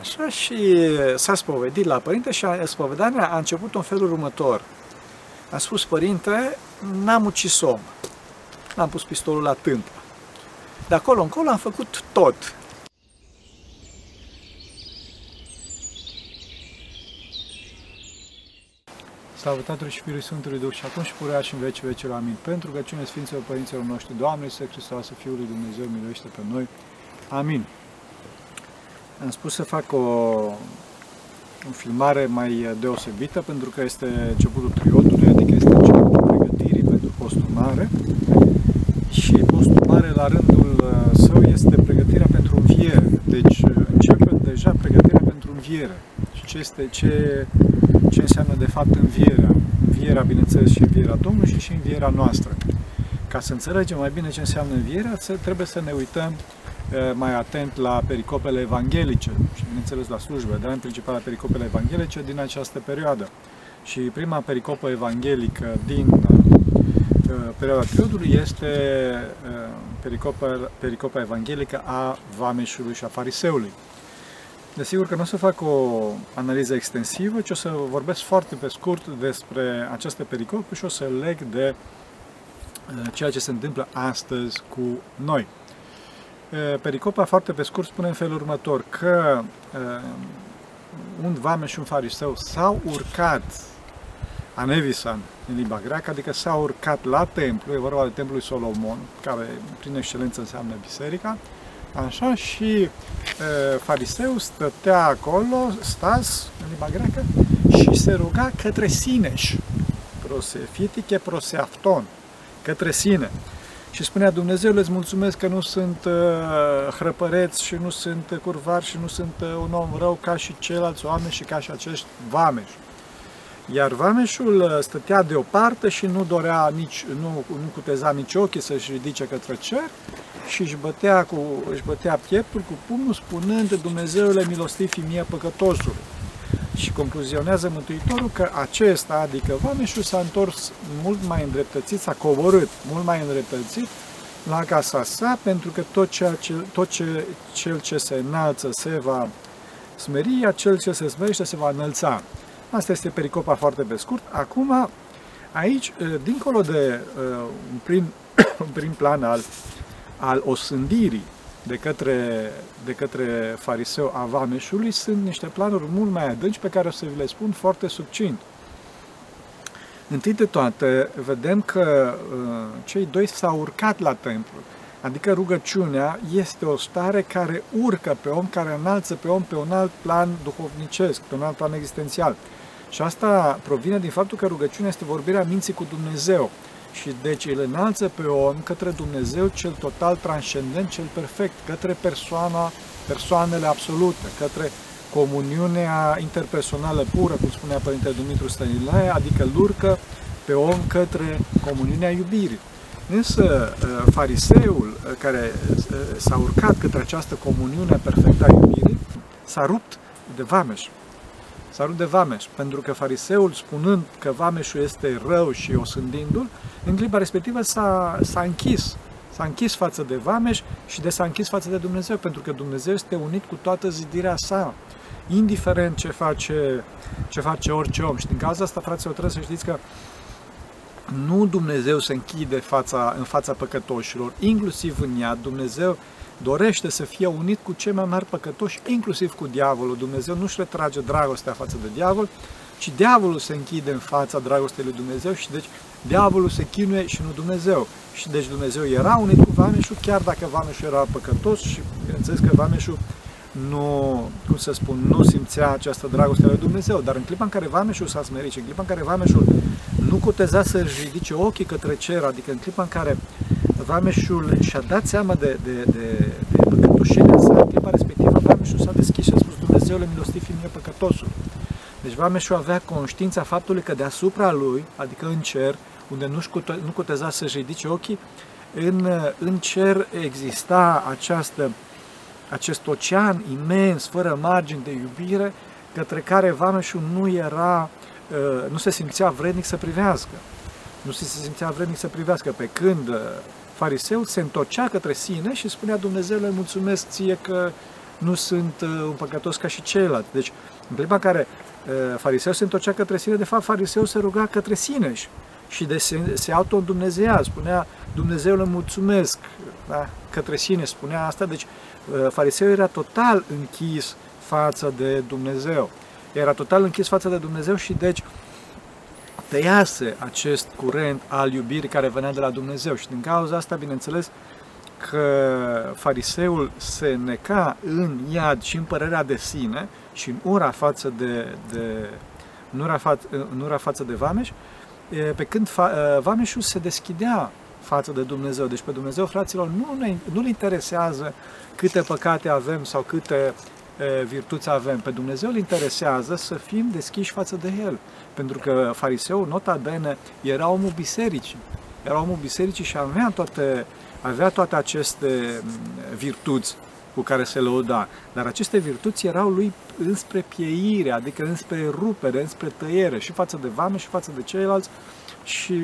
Așa, și s-a spovedit la părinte și spovedania a început în felul următor. Am spus, părinte, n-am ucis om. L-am pus pistolul la tâmplă. De acolo încolo am făcut tot. Slavă Tatălui și Fiului Sfântului Duh și acum și purea și în vecii vecilor. Amin. Pentru rugăciune Sfinților Părinților noștri, Doamne Iisuse Hristoase, Fiul lui Dumnezeu, miluiește pe noi. Amin. Am spus să fac o filmare mai deosebită, pentru că este începutul triodului, adică este începutul pregătirii pentru postul mare. Și postul mare, la rândul său, este pregătirea pentru înviere. Deci începe deja pregătirea pentru înviere. Și ce înseamnă de fapt învierea? Învierea, bineînțeles, și învierea Domnului și învierea noastră. Ca să înțelegem mai bine ce înseamnă învierea, trebuie să ne uităm mai atent la pericopele evanghelice și, bineînțeles, la slujbe, dar în principal la pericopele evanghelice din această perioadă. Și prima pericopă evanghelică din perioada triodului este pericopa evanghelică a vameșului și a fariseului. Desigur că nu o să fac o analiză extensivă, ci o să vorbesc foarte pe scurt despre această pericopă și o să leg de ceea ce se întâmplă astăzi cu noi. Pericopa, foarte pe scurt, spune în felul următor, că un vameș și un fariseu s-au urcat, anevisan, în limba greacă, adică s-au urcat la templu, e vorba de templul Solomon, care prin excelență înseamnă biserica, așa, și fariseu stătea acolo, stas, în limba greacă, și se ruga către sineși, prosefitike proseafton, către sine. Și spunea, Dumnezeule, îți mulțumesc că nu sunt hrăpăreț și nu sunt curvar și nu sunt un om rău ca și ceilalți oameni și ca și acești vameși. Iar vameșul stătea deoparte și nu dorea nu cuteza nici ochii să-și ridice către cer și își bătea pieptul cu pumnul spunând, Dumnezeule, milostivi mie păcătosul. Și concluzionează Mântuitorul că acesta, adică vameșul, s-a întors mult mai îndreptățit, s-a coborât mult mai îndreptățit la casa sa, pentru că cel ce se înalță se va smeri, iar cel ce se smerește se va înălța. Asta este pericopa foarte pe scurt. Acum, aici, dincolo de un prim plan al osândirii de către fariseu a vameșului, sunt niște planuri mult mai adânci pe care o să vi le spun foarte succint. Întâi de toate, vedem că cei doi s-au urcat la templu. Adică rugăciunea este o stare care urcă pe om, care înalță pe om pe un alt plan duhovnicesc, pe un alt plan existențial. Și asta provine din faptul că rugăciunea este vorbirea minții cu Dumnezeu. Și deci îl înalță pe om către Dumnezeu cel total, transcendent, cel perfect, către persoanele absolute, către comuniunea interpersonală pură, cum spunea Părintele Dumitru Stănilae, adică îl urcă pe om către comuniunea iubirii. Însă fariseul care s-a urcat către această comuniune perfectă a iubirii s-a rupt de vameș. S-a rupt de vameș, pentru că fariseul, spunând că vameșul este rău și osândindu-l, în clipa respectivă s-a închis. S-a închis față de vameș și s-a închis față de Dumnezeu, pentru că Dumnezeu este unit cu toată zidirea sa, indiferent ce face orice om. Și din cauza asta, fraților, trebuie să știți că nu Dumnezeu se închide în fața păcătoșilor, inclusiv în iad. Dumnezeu dorește să fie unit cu cei mai mari păcătoși, inclusiv cu diavolul. Dumnezeu nu-și retrage dragostea față de diavol, ci diavolul se închide în fața dragostei lui Dumnezeu și deci diavolul se chinuie și nu Dumnezeu. Și deci Dumnezeu era unit cu vameșul, chiar dacă vameșul era păcătos și bineînțeles că vameșul nu simțea această dragoste a lui Dumnezeu, dar în clipa în care vameșul s-a smerit și în clipa în care vameșul nu cuteza să-și ridice ochii către cer, adică în clipa în care vameșul și-a dat seama de păcătoșenia sa, în clipa respectivă vameșul s-a deschis și a spus, Dumnezeule, milostivi mie păcătosul. Deci vameșul avea conștiința faptului că deasupra lui, adică în cer, unde nu cuteza să-și ridice ochii, în cer exista acest ocean imens, fără margini de iubire, către care vameșul nu se simțea vrednic să privească. Nu se simțea vrednic să privească, pe când fariseul se întorcea către sine și spunea, Dumnezeule, mulțumesc ție că nu sunt un păcătos ca și ceilalți. Deci, în clipa în care fariseul se întorcea către sine, de fapt fariseul se ruga către sine și de se autoîndumnezeia, spunea Dumnezeule mulțumesc, da? Către sine spunea asta, deci fariseul era total închis față de Dumnezeu. Era total închis față de Dumnezeu și deci tăiase acest curent al iubirii care venea de la Dumnezeu și din cauza asta, bineînțeles, că fariseul se neca în iad și în părerea de sine și în ura față de vameș, pe când vameșul se deschidea față de Dumnezeu. Deci pe Dumnezeu, fraților, nu-l interesează câte păcate avem sau câte virtuți avem. Pe Dumnezeu îl interesează să fim deschiși față de El. Pentru că fariseul, nota bene, era omul bisericii. Era omul bisericii și avea toate aceste virtuți cu care se lăuda. Dar aceste virtuți erau lui înspre pieire, adică înspre rupere, înspre tăiere, și față de vame, și față de ceilalți, și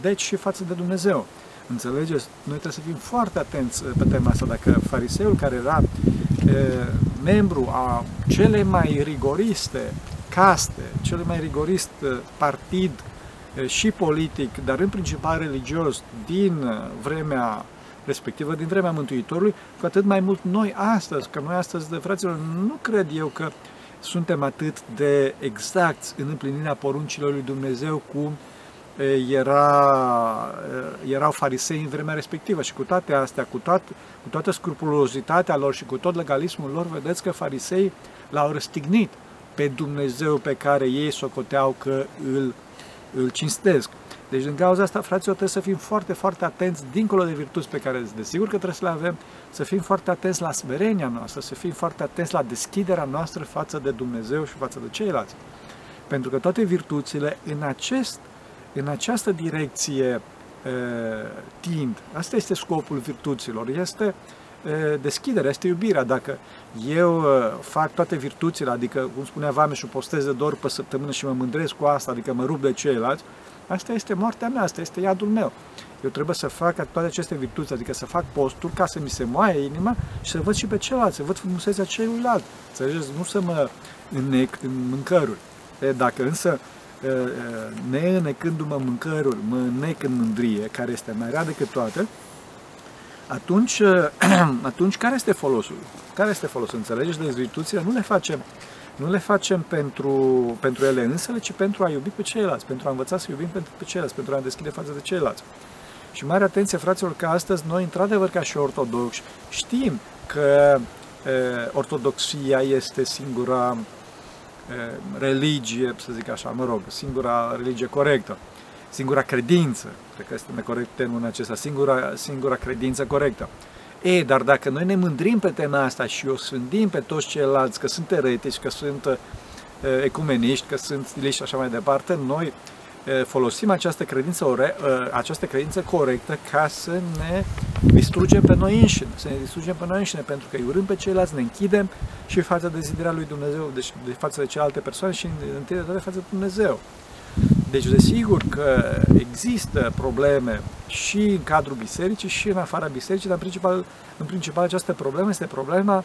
deci și față de Dumnezeu. Înțelegeți? Noi trebuie să fim foarte atenți pe tema asta. Dacă fariseul, care era membru a cele mai rigoriste caste, cel mai rigorist partid și politic, dar în principal religios, din vremea respectivă, din vremea Mântuitorului, cu atât mai mult noi astăzi, că noi astăzi, de fraților, nu cred eu că suntem atât de exacti în împlinirea poruncilor lui Dumnezeu cum erau farisei în vremea respectivă. Și cu toate astea, cu toată scrupulozitatea lor și cu tot legalismul lor, vedeți că farisei l-au răstignit pe Dumnezeu pe care ei socoteau că îl cinstesc. Deci din cauza asta, fraților, trebuie să fim foarte, foarte atenți, dincolo de virtuți pe care desigur că trebuie să le avem, să fim foarte atenți la smerenia noastră, să fim foarte atenți la deschiderea noastră față de Dumnezeu și față de ceilalți. Pentru că toate virtuțile în această direcție tind. Asta este scopul virtuților, este deschiderea, este iubirea. Dacă eu fac toate virtuțile, adică, cum spunea vameșul, postez de 2 ori pe săptămână și mă mândresc cu asta, adică mă rup de ceilalți, asta este moartea mea, asta este iadul meu. Eu trebuie să fac toate aceste virtuți, adică să fac posturi ca să mi se moaie inima și să văd și pe ceilalți, să văd frumusețea celuilalt. Înțelegeți? Nu să mă înnec în mâncăruri. Dacă însă neînnecându-mă mâncăruri, mă înnec în mândrie, care este mai rea decât toate, atunci care este folosul? Care este folosul? Înțelegeți? Deci virtuțile nu le facem pentru ele însele, ci pentru a iubi pe ceilalți, pentru a învăța să iubim pe ceilalți, pentru a ne deschide față de ceilalți. Și mare atenție, fraților, că astăzi noi, într-adevăr, ca și ortodoxi, știm că ortodoxia este singura religie, să zic așa, mă rog, singura religie corectă, singura credință, cred că este necorect termenul acesta, singura credință corectă. Ei, dar dacă noi ne mândrim pe tema asta și o sfândim pe toți ceilalți că sunt eretici, că sunt ecumeniști, că sunt stiliști și așa mai departe, noi folosim această credință corectă ca să ne distrugem pe noi înșine, pentru că îi urâm pe ceilalți, ne închidem și față de zidirea lui Dumnezeu, deci de față de celelalte persoane și întâi de toate față de Dumnezeu. Deci, desigur că există probleme și în cadrul bisericii și în afara bisericii, dar în principal această problemă este problema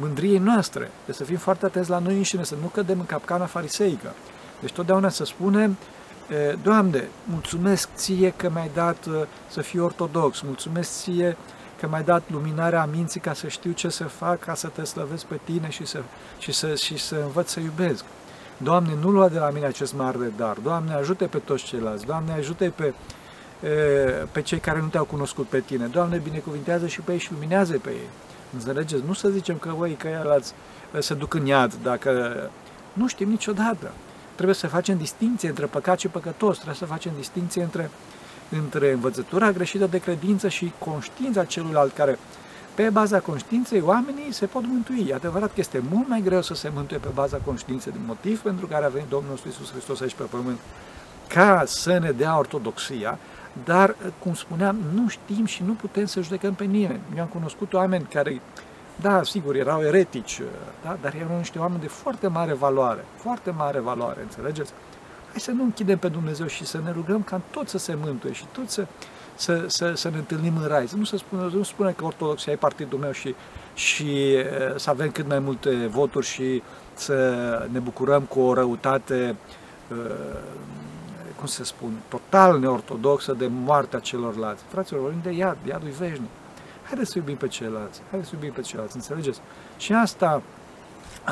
mândriei noastre. Deci să fim foarte atenți la noi înșine, să nu cădem în capcana fariseică. Deci totdeauna să spunem: Doamne, mulțumesc Ție că mi-ai dat să fiu ortodox, mulțumesc Ție că mi-ai dat luminarea minții ca să știu ce să fac, ca să Te slăvesc pe Tine și să învăț să iubesc. Doamne, nu lua de la mine acest mare dar, Doamne, ajută pe toți ceilalți, Doamne, ajută pe cei care nu Te-au cunoscut pe Tine, Doamne, binecuvintează și pe ei și luminează pe ei. Înțelegeți? Nu să zicem că voi, că ceilalți se duc în iad, dacă nu știm niciodată. Trebuie să facem distinție între păcat și păcătos, trebuie să facem distinție între învățătura greșită de credință și conștiința celuilalt, care pe baza conștiinței oamenii se pot mântui. E adevărat că este mult mai greu să se mântuie pe baza conștiinței, din motiv pentru care a venit Domnul nostru Iisus Hristos aici pe pământ, ca să ne dea ortodoxia, dar, cum spuneam, nu știm și nu putem să judecăm pe nimeni. Eu am cunoscut oameni care, da, sigur, erau eretici, da? Dar erau niște oameni de foarte mare valoare, foarte mare valoare, înțelegeți? Hai să nu închidem pe Dumnezeu și să ne rugăm ca toți să se mântuie și toți să, să ne întâlnim în rai. Nu spune că ortodoxia e partidul meu și să avem cât mai multe voturi și să ne bucurăm cu o răutate, total neortodoxă, de moartea celorlalți. Fraților, vorbim de iadul veșnic. Haideți să iubim pe ceilalți, înțelegeți? Și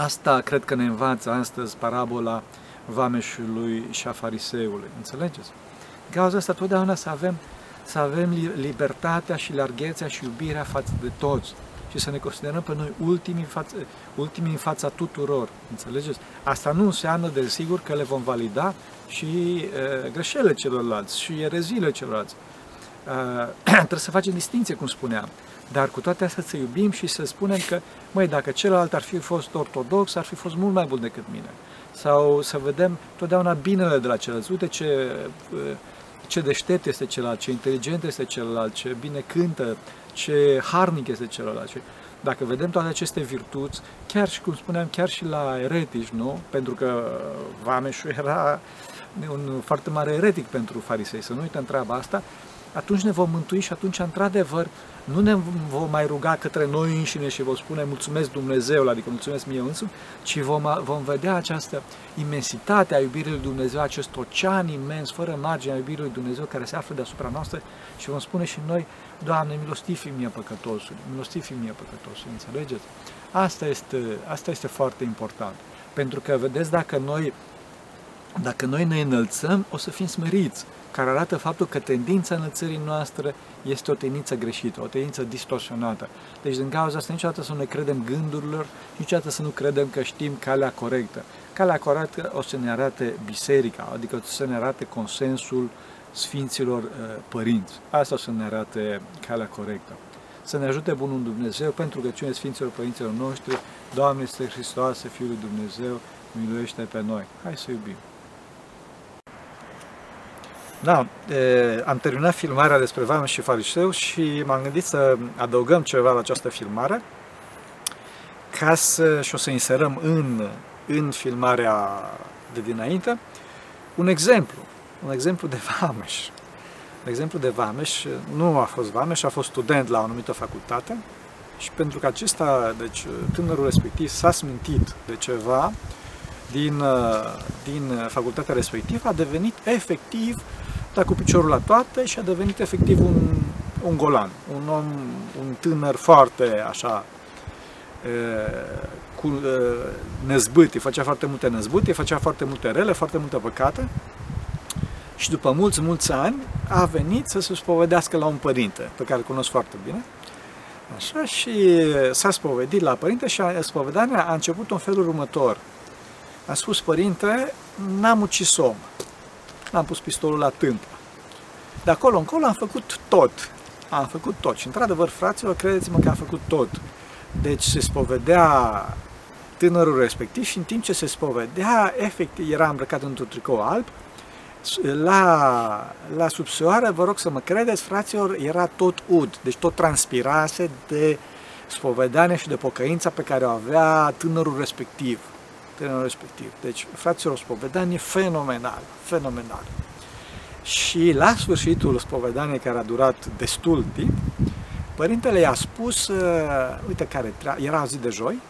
asta cred că ne învață astăzi parabola vameșului și a fariseului, înțelegeți? În cauza asta totdeauna să avem libertatea și larghețea și iubirea față de toți și să ne considerăm pe noi ultimii în fața tuturor, înțelegeți? Asta nu înseamnă, desigur, că le vom valida și greșelile celorlalți și ereziile celorlalți. Trebuie să facem distinție, cum spuneam, dar cu toate astea să iubim și să spunem că, dacă celălalt ar fi fost ortodox, ar fi fost mult mai bun decât mine. Sau să vedem totdeauna binele de la celălalt. Uite ce deștept este celălalt, ce inteligent este celălalt, ce bine cântă, ce harnic este celălalt. Dacă vedem toate aceste virtuți, chiar și, cum spuneam, chiar și la eretici, nu? Pentru că vameșul era un foarte mare eretic pentru farisei, să nu uităm treaba asta, atunci ne vom mântui și atunci, într-adevăr, nu ne vom mai ruga către noi înșine și vom spune mulțumesc Dumnezeu, adică mulțumesc mie însumi, ci vom vedea această imensitate a iubirii lui Dumnezeu, acest ocean imens, fără margine a iubirii lui Dumnezeu, care se află deasupra noastră și vom spune și noi, Doamne, milostifi-mi păcătosul, milostifi-mi păcătosul, înțelegeți? Asta este foarte important, pentru că, vedeți, dacă noi ne înălțăm, o să fim smeriți, care arată faptul că tendința înălțării noastre este o tendință greșită, o tendință distorsionată. Deci, din cauza asta, niciodată să nu ne credem gândurilor, niciodată să nu credem că știm calea corectă. Calea corectă o să ne arate biserica, adică o să ne arate consensul Sfinților Părinți. Asta o să ne arate calea corectă. Să ne ajute Bunul Dumnezeu pentru rugăciune Sfinților Părinților noștri, Doamne este Hristoase, Fiul lui Dumnezeu, miluiește pe noi. Hai să iubim! Da, am terminat filmarea despre vameș și fariseu și m-am gândit să adăugăm ceva la această filmare și o să inserăm în filmarea de dinainte un exemplu de vameș. Un exemplu de vameș, nu a fost vameș, a fost student la o anumită facultate și pentru că acesta, deci tânărul respectiv s-a smintit de ceva din facultatea respectivă, a devenit efectiv, dar cu piciorul la toate, și a devenit efectiv un golan, un tânăr foarte așa, nezbâtii, făcea foarte multe nezbâtii, făcea foarte multe rele, foarte multe păcate și după mulți ani a venit să se spovedească la un părinte, pe care îl cunosc foarte bine. Așa, și s-a spovedit la părinte și spovedania a început în felul următor. A spus, părinte, n-am ucis om, n-am pus pistolul la tâmpă. De acolo încolo am făcut tot. Și într-adevăr, fraților, credeți-mă că am făcut tot. Deci se spovedea tânărul respectiv și în timp ce se spovedea, efectiv, era îmbrăcat într-un tricou alb. La subsoare, vă rog să mă credeți, fraților, era tot ud, deci tot transpirase de spovedanie și de pocăința pe care o avea tânărul respectiv. Deci, fraților, o spovedanie fenomenal. Și la sfârșitul spovedaniei, care a durat destul timp, părintele i-a spus, uite care treaba, era zi de joi,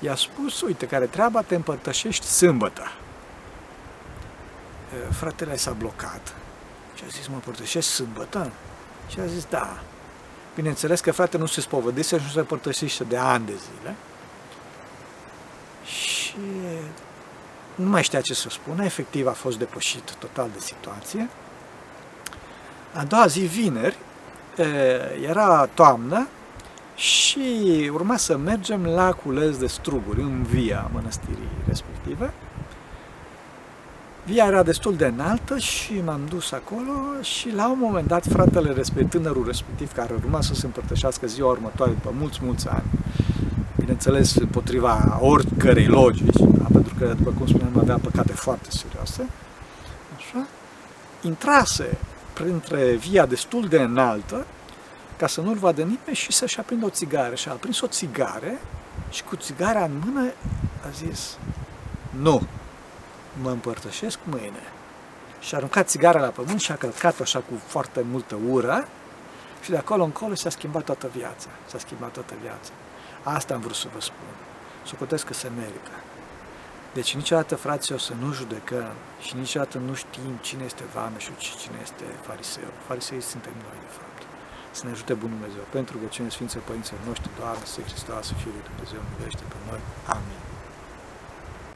i-a spus, uite care treaba, te împărtășești sâmbătă. Fratele s-a blocat și a zis, mă împărtășești sâmbătă? Și a zis, da. Bineînțeles că frate nu se spovedise și nu se împărtășește de ani de zile. Și nu mai știa ce să spună, efectiv a fost depășit total de situație. A doua zi, vineri, era toamnă și urma să mergem la cules de struguri, în via mănăstirii respective. Via era destul de înaltă și m-am dus acolo și la un moment dat fratele respectiv, tânărul respectiv, care urma să se împărtășească ziua următoare după mulți ani, bineînțeles, împotriva oricărei logici, pentru că, după cum spuneam, avea păcate foarte serioase, așa, intrase printre via destul de înaltă, ca să nu-l vadă nimeni și să-și aprindă o țigară. Și a aprins o țigară și cu țigara în mână a zis, nu, mă împărtășesc mâine. și-a aruncat țigara la pământ și a călcat-o așa cu foarte multă ură și de acolo încolo s-a schimbat toată viața. S-a schimbat toată viața. Asta am vrut să vă spun. Socotesc că se merită. Deci niciodată, fraților, să nu judecăm și niciodată nu știm cine este vameșul și cine este fariseu. Farisei suntem noi, de fapt. Să ne ajute Bunul Dumnezeu. Pentru rugăciune Sfinților Părinților noștri, Doamne, Iisuse Hristoase, Fiul lui Dumnezeu, miluiește pe noi. Amin.